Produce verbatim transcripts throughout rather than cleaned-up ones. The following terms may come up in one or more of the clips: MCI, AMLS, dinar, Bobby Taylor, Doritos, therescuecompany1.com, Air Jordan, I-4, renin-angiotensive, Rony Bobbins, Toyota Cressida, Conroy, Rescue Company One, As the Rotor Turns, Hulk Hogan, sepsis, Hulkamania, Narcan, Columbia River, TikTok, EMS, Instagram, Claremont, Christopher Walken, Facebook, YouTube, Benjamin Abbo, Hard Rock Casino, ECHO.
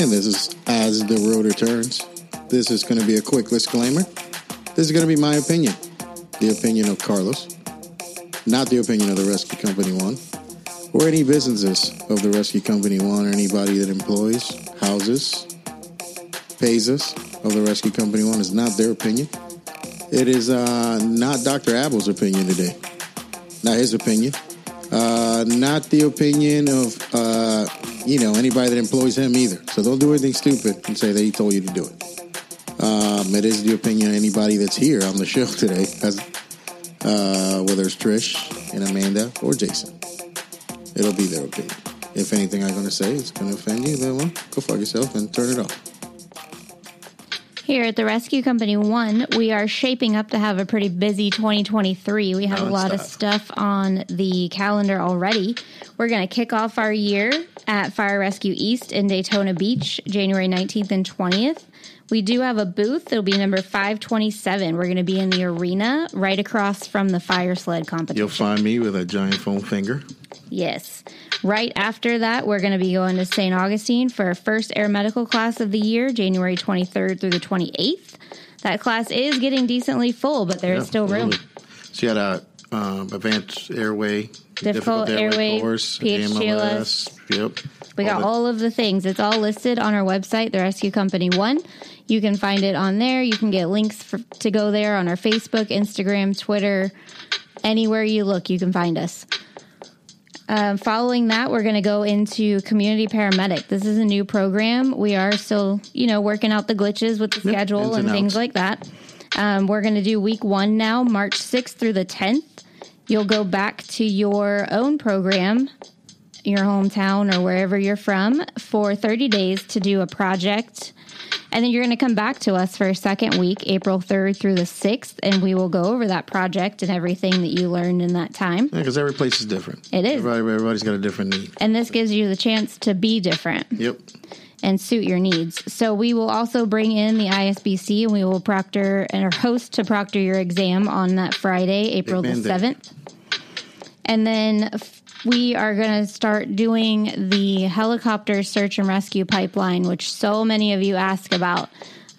And this is As the Rotor Turns. This is going to be a quick disclaimer. This is going to be my opinion. The opinion of Carlos. Not the opinion of the Rescue Company One. Or any businesses of the Rescue Company One, or anybody that employs, houses, pays us of the Rescue Company One. Is not their opinion. It is uh, not Doctor Abbo's opinion today. Not his opinion. Uh, not the opinion of, uh, you know, anybody that employs him either. So don't do anything stupid and say that he told you to do it. Um, it is the opinion of anybody that's here on the show today, as, uh, whether it's Trish and Amanda or Jason. It'll be their opinion. If anything I'm going to say is going to offend you, then well, go fuck yourself and turn it off. Here at the Rescue Company One, we are shaping up to have a pretty busy twenty twenty-three. We have non-stop. A lot of stuff on the calendar already. We're going to kick off our year at Fire Rescue East in Daytona Beach, January nineteenth and twentieth. We do have a booth. It'll be number five twenty-seven. We're going to be in the arena right across from the fire sled competition. You'll find me with a giant foam finger. Yes. Right after that, we're going to be going to Saint Augustine for our first air medical class of the year, January twenty-third through the twenty-eighth. That class is getting decently full, but there yeah, is still room. Totally. So you had a um, advanced airway, difficult, difficult airway, airway course, A M L S. Yep. We all got the- all of the things. It's all listed on our website, The Rescue Company One. You can find it on there. You can get links for, to go there on our Facebook, Instagram, Twitter. Anywhere you look, you can find us. Um, following that, we're going to go into community paramedic. This is a new program. We are still, you know, working out the glitches with the yep, schedule and, and things like that. Um, we're going to do week one now, March sixth through the tenth. You'll go back to your own program, your hometown or wherever you're from, for thirty days to do a project. And then you're going to come back to us for a second week, April third through the sixth, and we will go over that project and everything that you learned in that time. Yeah, because every place is different. It is. Everybody, everybody's got a different need. And this gives you the chance to be different. Yep. And suit your needs. So we will also bring in the I S B C, and we will proctor and host to proctor your exam on that Friday, April the seventh. And then we are going to start doing the helicopter search and rescue pipeline, which so many of you ask about.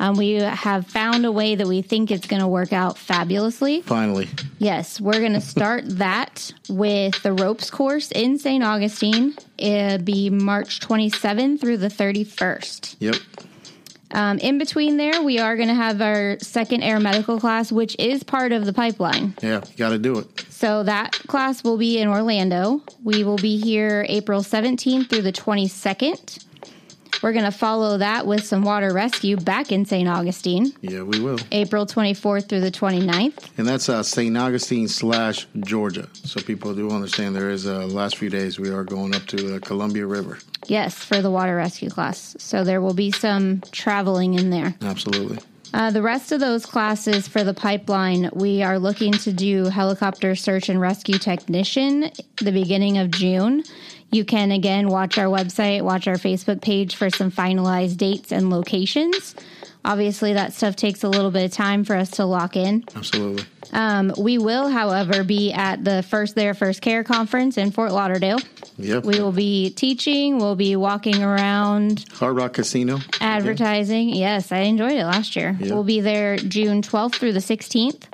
Um, we have found a way that we think it's going to work out fabulously. Finally. Yes, we're going to start that with the ropes course in Saint Augustine. It'll be March twenty-seventh through the thirty-first. Yep. Um, in between there, we are going to have our second air medical class, which is part of the pipeline. Yeah, you got to do it. So that class will be in Orlando. We will be here April seventeenth through the twenty-second. We're going to follow that with some water rescue back in Saint Augustine. Yeah, we will. April twenty-fourth through the twenty-ninth. And that's uh, Saint Augustine slash Georgia. So people do understand there is uh, last few days we are going up to the Columbia River. Yes, for the water rescue class. So there will be some traveling in there. Absolutely. Uh, the rest of those classes for the pipeline, we are looking to do helicopter search and rescue technician the beginning of June. You can, again, watch our website, watch our Facebook page for some finalized dates and locations. Obviously, that stuff takes a little bit of time for us to lock in. Absolutely. Um, we will, however, be at the First There, First Care conference in Fort Lauderdale. Yep. We will be teaching. We'll be walking around. Hard Rock Casino. Advertising. Okay. Yes, I enjoyed it last year. Yep. We'll be there June twelfth through the sixteenth.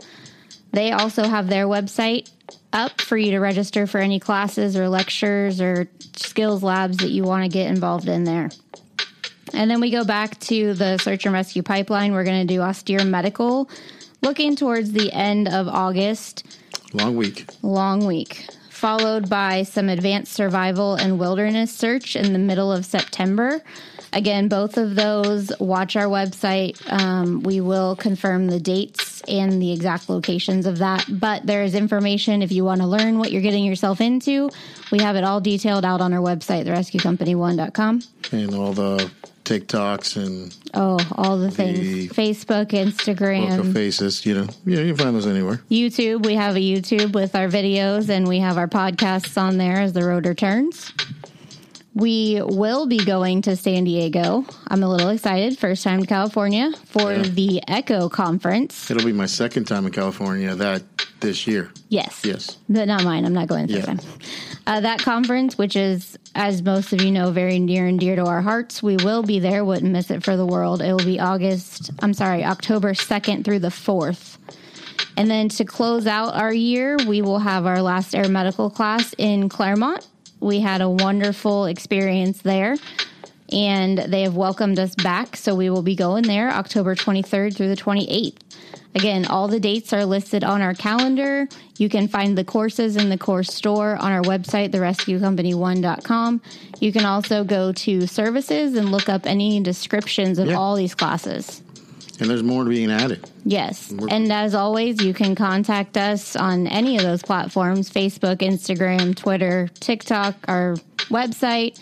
They also have their website up for you to register for any classes or lectures or skills labs that you want to get involved in there. And then we go back to the search and rescue pipeline. We're going to do austere medical, looking towards the end of August. Long week. Long week. Followed by some advanced survival and wilderness search in the middle of September. Again, both of those, watch our website. Um, we will confirm the dates and the exact locations of that. But there is information if you want to learn what you're getting yourself into. We have it all detailed out on our website, the rescue company one dot com. And all the TikToks and... Oh, all the, the things. Facebook, Instagram. Local faces, you know. Yeah, you can find those anywhere. YouTube. We have a YouTube with our videos, and we have our podcasts on there as the rotor turns. We will be going to San Diego. I'm a little excited. First time to California for yeah. the ECHO conference. It'll be my second time in California. That This year. Yes. Yes. But not mine. I'm not going the yeah. third time. Uh, that conference, which is, as most of you know, very near and dear to our hearts. We will be there. Wouldn't miss it for the world. It will be August, I'm sorry, October second through the fourth. And then to close out our year, we will have our last air medical class in Claremont. We had a wonderful experience there, and they have welcomed us back. So we will be going there October twenty-third through the twenty-eighth. Again, all the dates are listed on our calendar. You can find the courses in the course store on our website, the rescue company one dot com. You can also go to services and look up any descriptions of yeah. all these classes. And there's more being added. Yes. We're- and as always, you can contact us on any of those platforms, Facebook, Instagram, Twitter, TikTok, our website.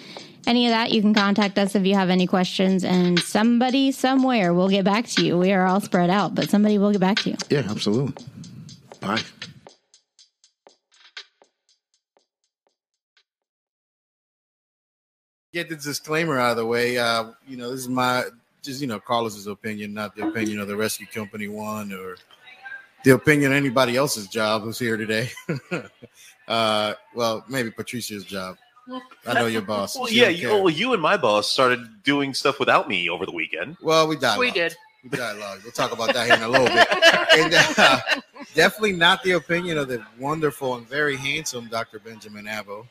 Any of that, you can contact us if you have any questions, and somebody somewhere will get back to you. We are all spread out, but somebody will get back to you. Yeah, absolutely. Bye. Get the disclaimer out of the way. Uh, you know, this is my, just, you know, Carlos's opinion, not the opinion of the Rescue Company One or the opinion of anybody else's job who's here today. uh, well, maybe Patricia's job. I know your boss. Well, yeah, you, well, you and my boss started doing stuff without me over the weekend. Well, we dialogued. We did. We dialogued. We'll talk about that here in a little bit. And, uh, definitely not the opinion of the wonderful and very handsome Doctor Benjamin Abbo.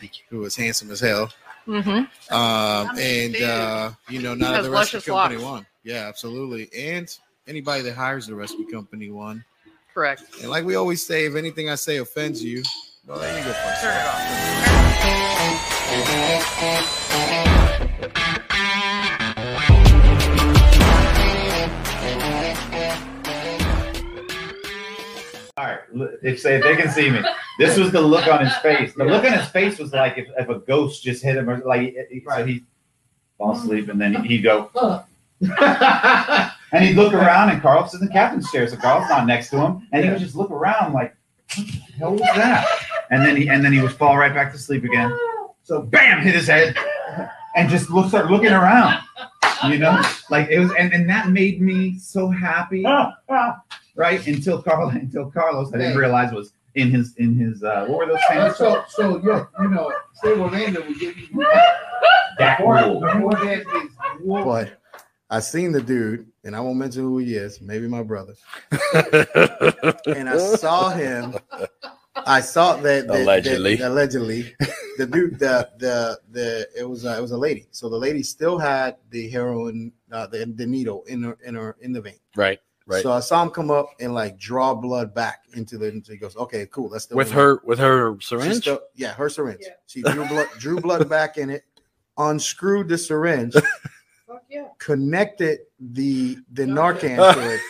Thank you. Who is handsome as hell. Mm-hmm. Um, and, uh, you know, not the Rescue Company locks. One. Yeah, absolutely. And anybody that hires the Rescue Company One. Correct. And like we always say, if anything I say offends you, well, there you go. Turn it off. All right, if, say, if they can see me, this was the look on his face. The look on his face was like if, if a ghost just hit him, or like so he'd fall asleep and then he'd go, and he'd look around and Carl's in the captain's chair, so Carl's not next to him, and he would just look around like, what the hell was that? And then he and then he would fall right back to sleep again. So bam, hit his head and just look, start looking around, you know, like it was, and, and that made me so happy, right? Until Carl, until Carlos, I didn't realize was in his in his. Uh, what were those things? So so yeah, you know, say Orlando would give you that rule. But I seen the dude, and I won't mention who he is. Maybe my brother. And I saw him. I saw that, that allegedly, that, allegedly, the dude, the the the it was a, it was a lady. So the lady still had the heroin, uh, the the needle in her in her in the vein. Right, right. So I saw him come up and like draw blood back into the. Into, he goes, okay, cool. That's the with her one. With her syringe. Still, yeah, her syringe. Yeah. She drew blood, drew blood back in it, unscrewed the syringe, fuck yeah. connected the the Narcan to it.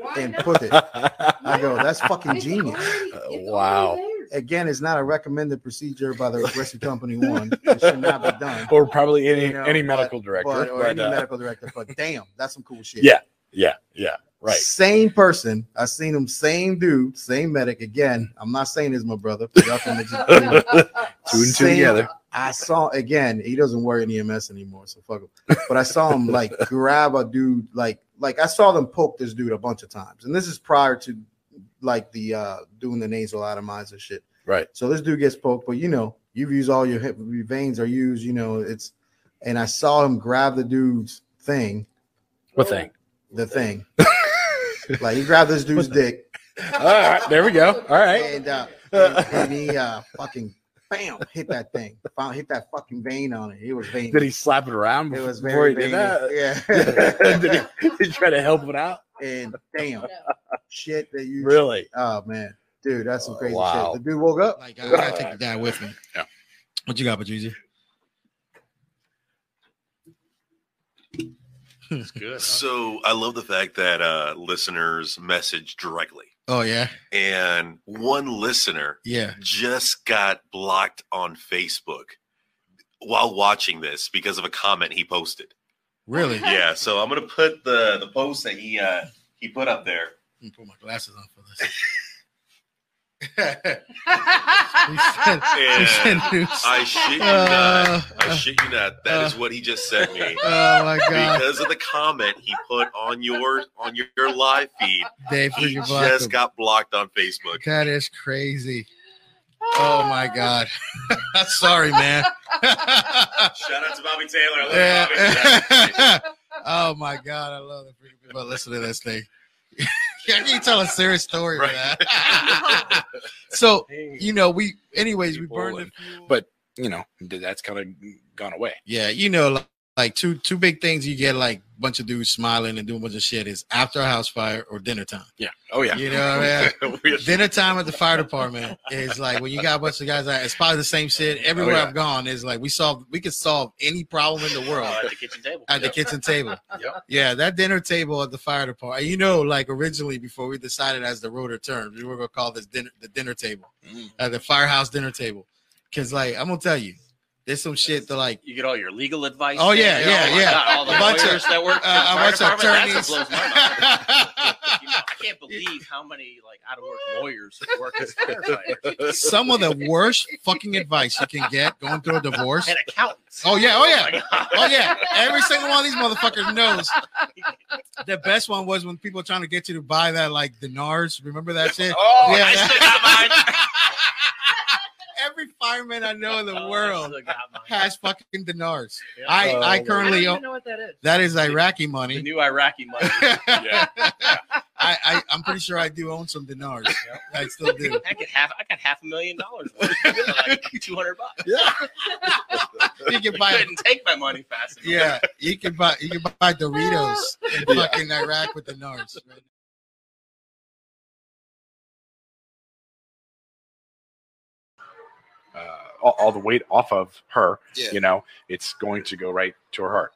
Why and not? Put it. Yeah. I go, that's fucking it's genius. Already, uh, wow. Again, it's not a recommended procedure by the Rescue Company One. It should not be done. Or probably any you know, any medical but, director. But, or but, any uh, medical director. But damn, that's some cool shit. Yeah, yeah, yeah. Right. Same person. I seen him, same dude, same medic. Again, I'm not saying it's my brother. Y'all can just, you know, two and two same, together. I saw, again, he doesn't work in E M S anymore, so fuck him. But I saw him, like, grab a dude, like, like I saw them poke this dude a bunch of times. And this is prior to, like, the uh, doing the nasal atomizer shit. Right. So this dude gets poked, but, you know, you've used all your, hip, your veins are used, you know, it's, and I saw him grab the dude's thing. What thing? The thing. Like, he grabbed this dude's dick. All right, there we go. All right. And, uh, and, and he uh, fucking, bam, hit that thing. Hit that fucking vein on it. It was veiny. Did he slap it around before, it was very before he veiny. Did that? Yeah. Did, he, did he try to help it out? And damn, shit that you... Really? Oh, man. Dude, that's some crazy wow. shit. The dude woke up. Like, I gotta take the guy with me. Yeah. What you got, Patricia? It's good. Huh? So I love the fact that uh, listeners message directly. Oh, yeah. And one listener yeah. just got blocked on Facebook while watching this because of a comment he posted. Really? Yeah. So I'm going to put the, the post that he uh, he put up there. I'm going to put my glasses on for this. said, yeah. said I shit you uh, not. I shit you not. That uh, is what he just sent me. Oh my god! Because of the comment he put on your on your, your live feed, they he just him. got blocked on Facebook. That is crazy. Oh my god! Sorry, man. Shout out to Bobby Taylor. I love yeah. Bobby. Oh my god! I love the freaking people listening to this thing. Can you tell a serious story, right. man? So you know, we anyways we burned it, but you know that's kind of gone away. Yeah, you know, like, like two two big things you get like a bunch of dudes smiling and doing a bunch of shit is after a house fire or dinner time. Yeah. Oh yeah. You know what I mean? Dinner time at the fire department is like when you got a bunch of guys. Like, it's probably the same shit everywhere oh, yeah. I've gone. Is like we solve we could solve any problem in the world uh, at the kitchen table. At yep. the kitchen table. Yep. Yeah, that dinner table at the fire department. You know, like originally before we decided as the rotor turns, we were gonna call this dinner the dinner table, mm. uh, the firehouse dinner table, because like I'm gonna tell you. There's some shit that like you get all your legal advice. Oh yeah, there. yeah, oh, yeah. God, all the lawyers that work. Uh, I watch attorneys. Blows my mind. You know, I can't believe how many like out of work lawyers work as firefighters. Some of the worst fucking advice you can get going through a divorce. And accountants. Oh yeah, oh yeah, oh, oh yeah. Every single one of these motherfuckers knows. The best one was when people are trying to get you to buy that like dinars. Remember that shit? Oh, yeah, I still got mine. Every fireman I know in the oh, world has fucking dinars. Yeah. I, oh, I currently I don't even know what that is. That is Iraqi money. The new Iraqi money. yeah. yeah. I, I, I'm pretty sure I do own some dinars. Yep. I still do. I could have I got half a million dollars. Like two hundred bucks. Yeah. You can buy. You couldn't take my money fast enough. Yeah. You can buy you can buy Doritos in fucking yeah. Iraq with dinars. Right? Uh, all, all the weight off of her, yeah. you know, it's going to go right to her heart.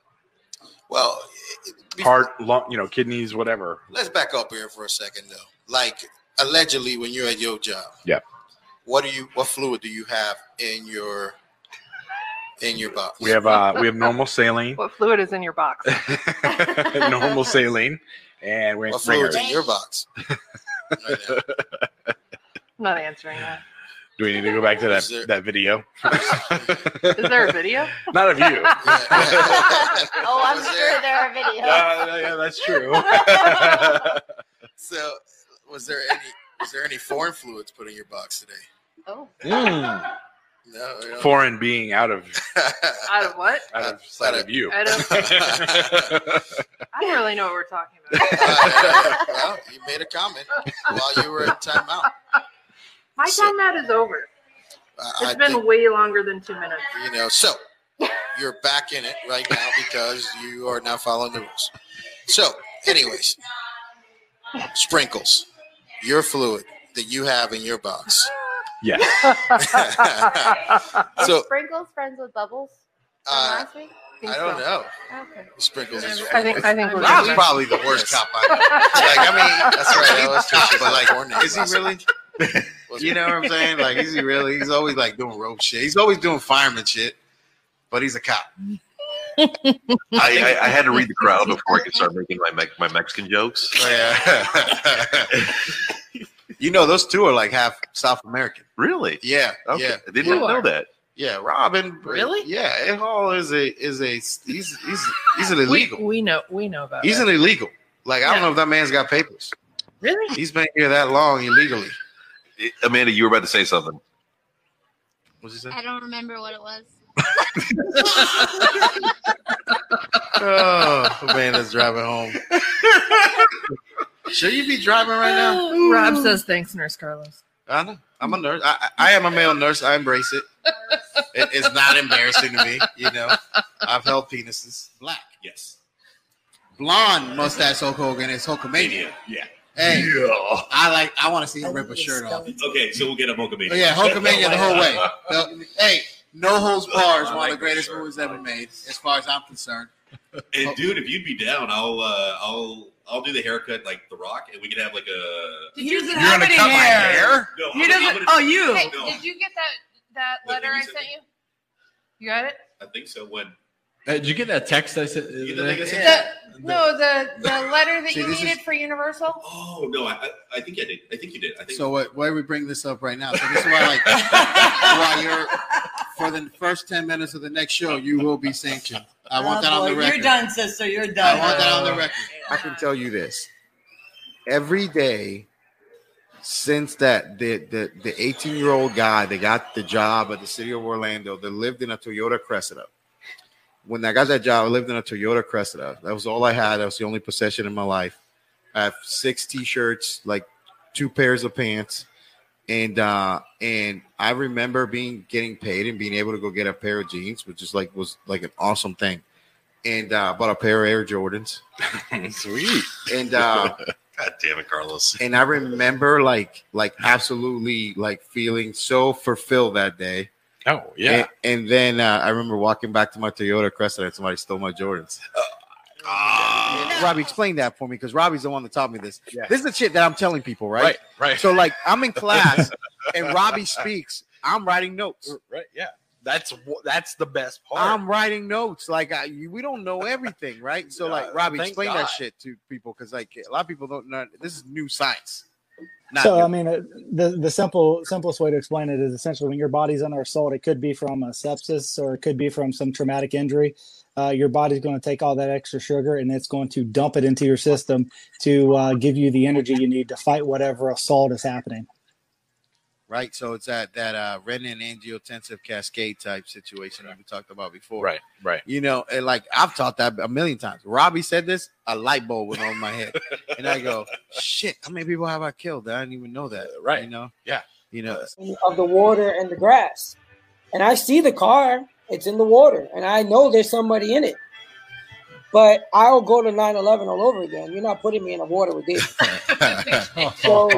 Well, it, heart, lung, you know, kidneys, whatever. Let's back up here for a second, though. Like, allegedly, when you're at your job, yeah, what do you, what fluid do you have in your, in your box? We have, uh, we have normal saline. What fluid is in your box? Normal saline, and we're what fluid in your box? Right now. I'm not answering that. Do we need to go back to that, there, that video? Is there a video? Not of you. Yeah. Oh, I'm sure there, there are videos. Uh, yeah, that's true. So, was there any was there any foreign fluids put in your box today? Oh. Mm. No, no. Foreign being out of out of what? Out of, out out of, of you. Out of, I don't really know what we're talking about. Uh, well, you made a comment while you were in timeout. My timeout so, is over. Uh, it's I been think, way longer than two minutes. You know, so you're back in it right now because you are not following the rules. So, anyways, sprinkles, your fluid that you have in your box. Yeah. So sprinkles friends with bubbles. Uh, last week? I don't so. know. Okay. Sprinkles. Is I think. I think. We're that was there. probably the worst cop I know. Like, I mean, that's right. I was talking about like, like is he really? You know what I'm saying? Like, is he really? He's always like doing road shit. He's always doing fireman shit, but he's a cop. I, I, I had to read the crowd before I could start making my me my Mexican jokes. Yeah. You know, those two are like half South American. Really? Yeah. Okay. Yeah. They didn't you know are. that. Yeah, Robin. Really? Yeah, Hall is a is a he's he's he's an illegal. We, we know we know about. He's that. an illegal. Like I yeah. don't know if that man's got papers. Really? He's been here that long illegally. Amanda, you were about to say something. What'd you say? I don't remember what it was. Oh, Amanda's driving home. Should you be driving right now? Ooh. Rob says, thanks, Nurse Carlos. I know. I'm a nurse. I, I am a male nurse. I embrace it. it. It's not embarrassing to me. You know, I've held penises. Black. Yes. Blonde mustache Hulk Hogan is Hulkamania. Yeah. Hey, yeah. I like. I want to see him rip a shirt off. Okay, so we'll get a Hulkamania. Oh, yeah, Hulkamania the whole way. No, hey, No Holds Barred is one of the greatest movies ever made, as far as I'm concerned. And dude, if you'd be down, I'll, uh, I'll, I'll do the haircut like The Rock, and we can have like a. He doesn't You're have any cut hair. hair? No, he doesn't. Gonna, oh, you. Hey, no. Did you get that that letter I sent you? You got it? I think so. When. Uh, did you get that text I said? You the, the, no, the, the letter that See, you needed is, for Universal. Oh no, I I think I did. I think you did. I think so. What, why we bring this up right now? So this is why, like, why you're for the first ten minutes of the next show, you will be sanctioned. I want oh, that boy. on the record. You're done, sister. You're done. I want that on the record. I can tell you this: every day since that the the the eighteen year old guy that got the job at the city of Orlando, that lived in a Toyota Cressida. When I got that job, I lived in a Toyota Cressida. That was all I had. That was the only possession in my life. I have six T-shirts, like two pairs of pants, and uh, and I remember being getting paid and being able to go get a pair of jeans, which is like was like an awesome thing. And uh, I bought a pair of Air Jordans. Sweet. And uh, God damn it, Carlos. And I remember like like absolutely like feeling so fulfilled that day. Oh, yeah. And, and then uh, I remember walking back to my Toyota Cressida and somebody stole my Jordans. Oh. Oh. Robbie, explain that for me because Robbie's the one that taught me this. Yeah. This is the shit that I'm telling people, right? Right, right. So, like, I'm in class and Robbie speaks. I'm writing notes. Right, yeah. That's that's the best part. I'm writing notes. Like, I, we don't know everything, right? So, yeah, like, Robbie, explain God. that shit to people because, like, a lot of people don't know. This is new science. Not so, you. I mean, the the simple simplest way to explain it is essentially when your body's under assault, it could be from a sepsis or it could be from some traumatic injury. Uh, your body's going to take all that extra sugar and it's going to dump it into your system to uh, give you the energy you need to fight whatever assault is happening. Right. So it's that, that uh, renin-angiotensive cascade type situation that we talked about before. Right, right. You know, and like I've taught that a million times. Robbie said this, a light bulb went on my head. And I go, shit, how many people have I killed? I didn't even know that. Uh, right. You know? Yeah. You know. Of the water and the grass. And I see the car. It's in the water. And I know there's somebody in it. But I'll go to nine eleven all over again. You're not putting me in the water with this. So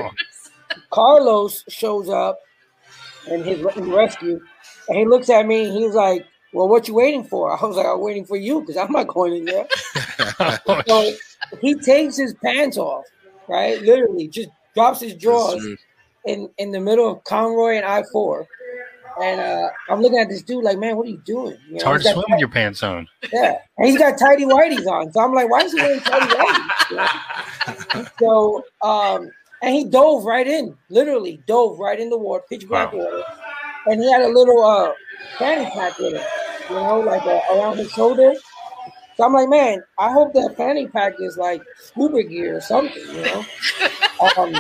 Carlos shows up in his rescue. And he looks at me. And he's like, well, what you waiting for? I was like, I'm waiting for you because I'm not going in there. So he takes his pants off, right? Literally just drops his drawers in, in the middle of Conroy and I four. And uh, I'm looking at this dude like, man, what are you doing? You know, it's hard to swim with your pants on. Yeah. And he's got tidy whities on. So I'm like, why is he wearing tidy whities? You know? So, um, and he dove right in, literally dove right in the water, pitch black wow. water. And he had a little uh, fanny pack with him, you know, like uh, around his shoulder. So I'm like, man, I hope that fanny pack is like scuba gear or something, you know. Um,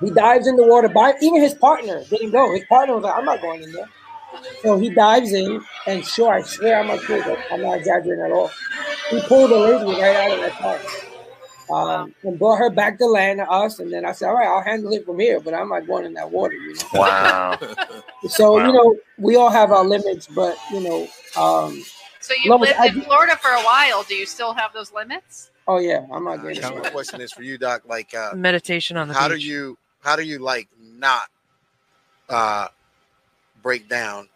He dives in the water. By, even his partner didn't go. His partner was like, I'm not going in there. So he dives in, and sure, I swear I'm not kidding. I'm not exaggerating at all. He pulled the lady right out of that car um, and brought her back to land to us. And then I said, all right, I'll handle it from here, but I'm not going in that water. You know? Wow. So, wow. you know, we all have our limits, but, you know. Um, so you lived I, in Florida for a while. Do you still have those limits? Oh, yeah. I'm not going uh, to question this for you, Doc. Like uh, meditation on the How beach. do you. How do you like not uh, break down?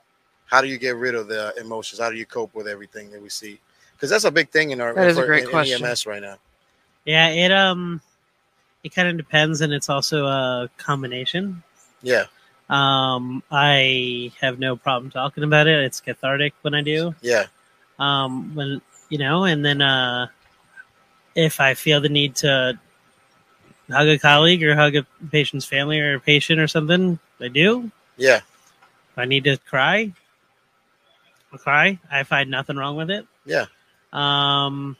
How do you get rid of the emotions? How do you cope with everything that we see? Because that's a big thing in our that is a great in, question. E M S right now. Yeah, it um, it kind of depends, and it's also a combination. Yeah. Um, I have no problem talking about it. It's cathartic when I do. Yeah. Um, when you know, and then uh, if I feel the need to. Hug a colleague or hug a patient's family or a patient or something. I do. Yeah. If I need to cry, I'll cry. I find nothing wrong with it. Yeah. Um,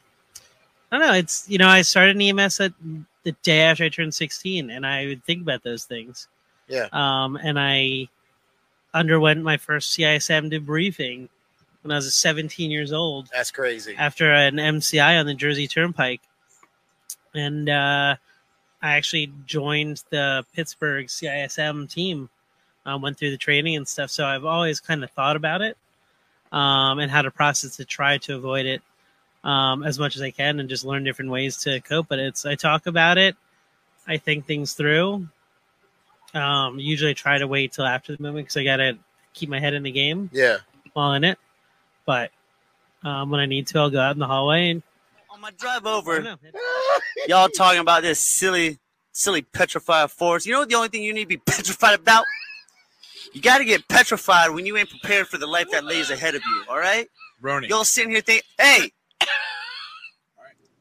I don't know. It's, you know, I started an E M S at the day after I turned sixteen and I would think about those things. Yeah. Um, and I underwent my first C I S M debriefing when I was seventeen years old. That's crazy. After an M C I on the Jersey Turnpike. And, uh, I actually joined the Pittsburgh C I S M team, um, went through the training and stuff. So I've always kind of thought about it um, and how to process to try to avoid it um, as much as I can and just learn different ways to cope. But it's I talk about it. I think things through. Um, usually I try to wait till after the moment because I got to keep my head in the game yeah. while in it. But um, when I need to, I'll go out in the hallway and on my drive over, y'all talking about this silly, silly petrified forest. You know what the only thing you need to be petrified about? You got to get petrified when you ain't prepared for the life that lays ahead of you, all right? Rony. Y'all sitting here thinking, hey,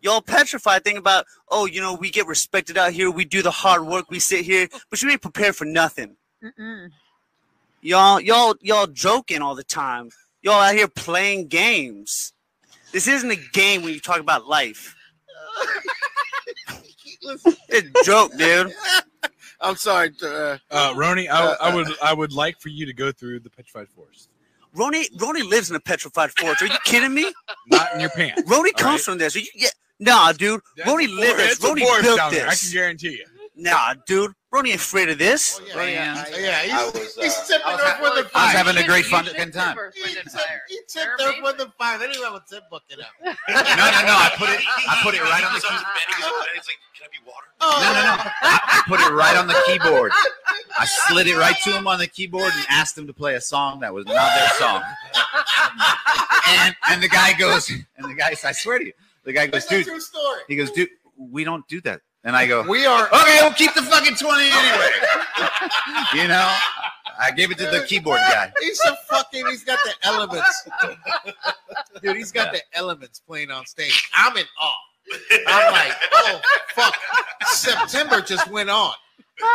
y'all petrified thinking about, oh, you know, we get respected out here. We do the hard work. We sit here, but you ain't prepared for nothing. Mm-mm. Y'all, y'all, y'all joking all the time. Y'all out here playing games. This isn't a game when you talk about life. It's a joke, dude. I'm sorry, uh, uh, Rony. I, uh, I would, I would like for you to go through the petrified forest. Rony, Rony lives in a petrified forest. Are you kidding me? Not in your pants. Rony comes right? from this. Are you, yeah, nah, dude. That's Rony lives this. Rony built this. There, I can guarantee you. Nah, dude. Rony ain't afraid of this. Oh, yeah, Rony, yeah, yeah. yeah he, I was, uh, he's tipping I was, up with the five. I was having a great fun time. He, he, tipped, he tipped up with the five. They didn't have a tip bucket out. no, no, no. I put it. I put it right on the keyboard. It's like, can I be water? Oh. No, no, no. I put it right on the keyboard. I slid it right to him on the keyboard and asked him to play a song that was not their song. and and the guy goes, and the guy, I swear to you, the guy goes, dude. He goes, dude, we don't do that. And I go, we are okay. We'll keep the fucking twenty anyway. You know, I gave it to the keyboard guy. He's a fucking. He's got the elements, dude. He's got yeah. the elements playing on stage. I'm in awe. I'm like, oh fuck! September just went on.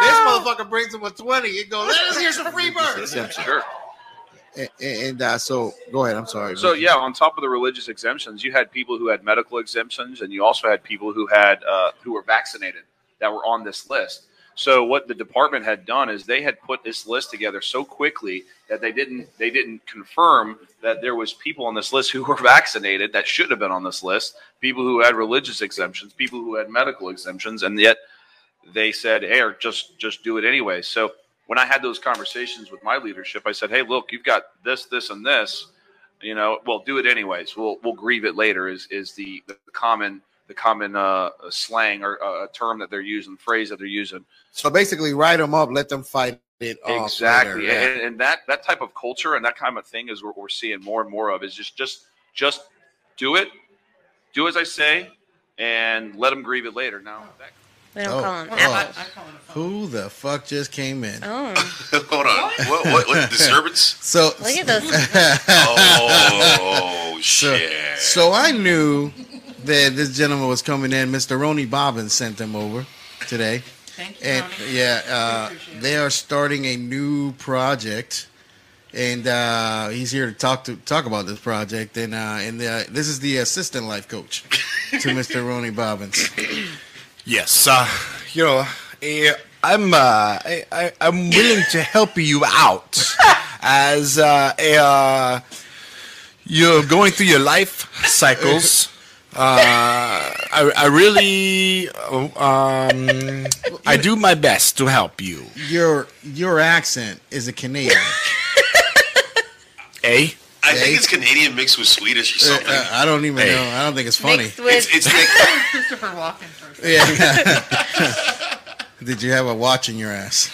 This motherfucker brings him a twenty. It goes, let us hear some free birds. Sure. And, and uh, so, go ahead. I'm sorry. So, man. yeah, on top of the religious exemptions, you had people who had medical exemptions, and you also had people who had uh, who were vaccinated that were on this list. So, what the department had done is they had put this list together so quickly that they didn't they didn't confirm that there was people on this list who were vaccinated that should have been on this list, people who had religious exemptions, people who had medical exemptions, and yet they said, "Hey, or just just do it anyway." So. When I had those conversations with my leadership, I said, hey, look, you've got this, this, and this, you know, well, do it anyways. We'll we'll grieve it later is is the, the common the common uh, slang or uh, term that they're using, phrase that they're using. So basically write them up, let them fight it off. Exactly. Yeah. And, and that, that type of culture and that kind of thing is what we're seeing more and more of is just just just do it, do as I say, and let them grieve it later. Now that They don't oh, call him. Oh. Who the fuck just came in? Oh. Hold on. What? What? What disturbance? So look at those. oh shit! So, so I knew that this gentleman was coming in. Mister Rony Bobbins sent them over today. Thank you. And Rony. yeah, uh, they are starting a new project, and uh, he's here to talk to talk about this project. And uh, and the, uh, this is the assistant life coach to Mister Rony Bobbins. Yes, uh, you know, I'm uh, I, I, I'm willing to help you out as uh, a, uh, you're going through your life cycles. Uh, I, I really um, I do my best to help you. Your your accent is a Canadian. eh? I hey. think it's Canadian mixed with Swedish or something. Uh, I don't even hey. know. I don't think it's funny. Mixed with it's, it's like Christopher Walken first. Yeah. Did you have a watch in your ass?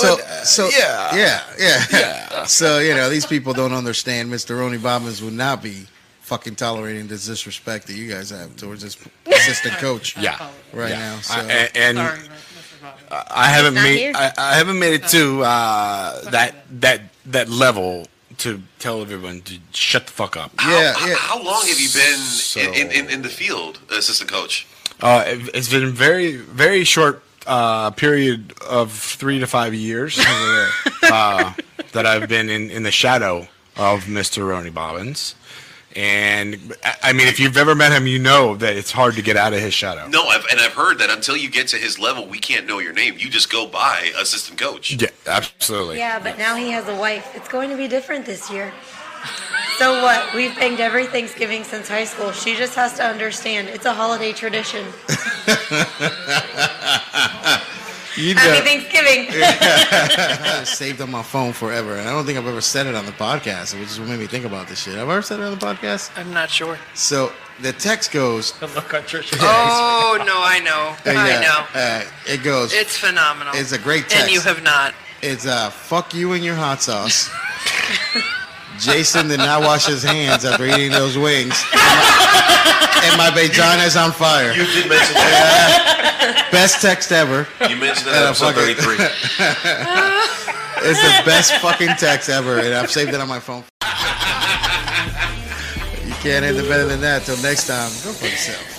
so, would, uh, so yeah. yeah, yeah, yeah. So you know these people don't understand. Mister Rony Bobbins would not be fucking tolerating this disrespect that you guys have towards this assistant coach. yeah, right yeah. now. So. I, and. and Sorry, I haven't made I, I haven't made it to uh, that that that level to tell everyone to shut the fuck up. Yeah, how, yeah. how long have you been so, in, in, in the field, assistant coach? Uh, it, it's been very very short uh, period of three to five years uh, that I've been in, in the shadow of Mister Rony Bobbins. And I mean, if you've ever met him, you know that it's hard to get out of his shadow. No, I've, and I've heard that until you get to his level, we can't know your name. You just go by assistant coach. Yeah, absolutely. Yeah, but now he has a wife. It's going to be different this year. So what? We've banged every Thanksgiving since high school. She just has to understand it's a holiday tradition. You know. Happy Thanksgiving. I saved on my phone forever, and I don't think I've ever said it on the podcast, which is what made me think about this shit. Have I ever said it on the podcast? I'm not sure. So the text goes. The look on Trisha's oh, no, I know. Uh, I know. Uh, it goes. It's phenomenal. It's a great text. And you have not. It's uh, fuck you and your hot sauce. Jason did not wash his hands after eating those wings. And my vagina's on fire. You did mention that. Uh, best text ever. You mentioned that episode thirty-three. It's the best fucking text ever, and I've saved it on my phone. Can't have it better than that. Till next time, go for yourself.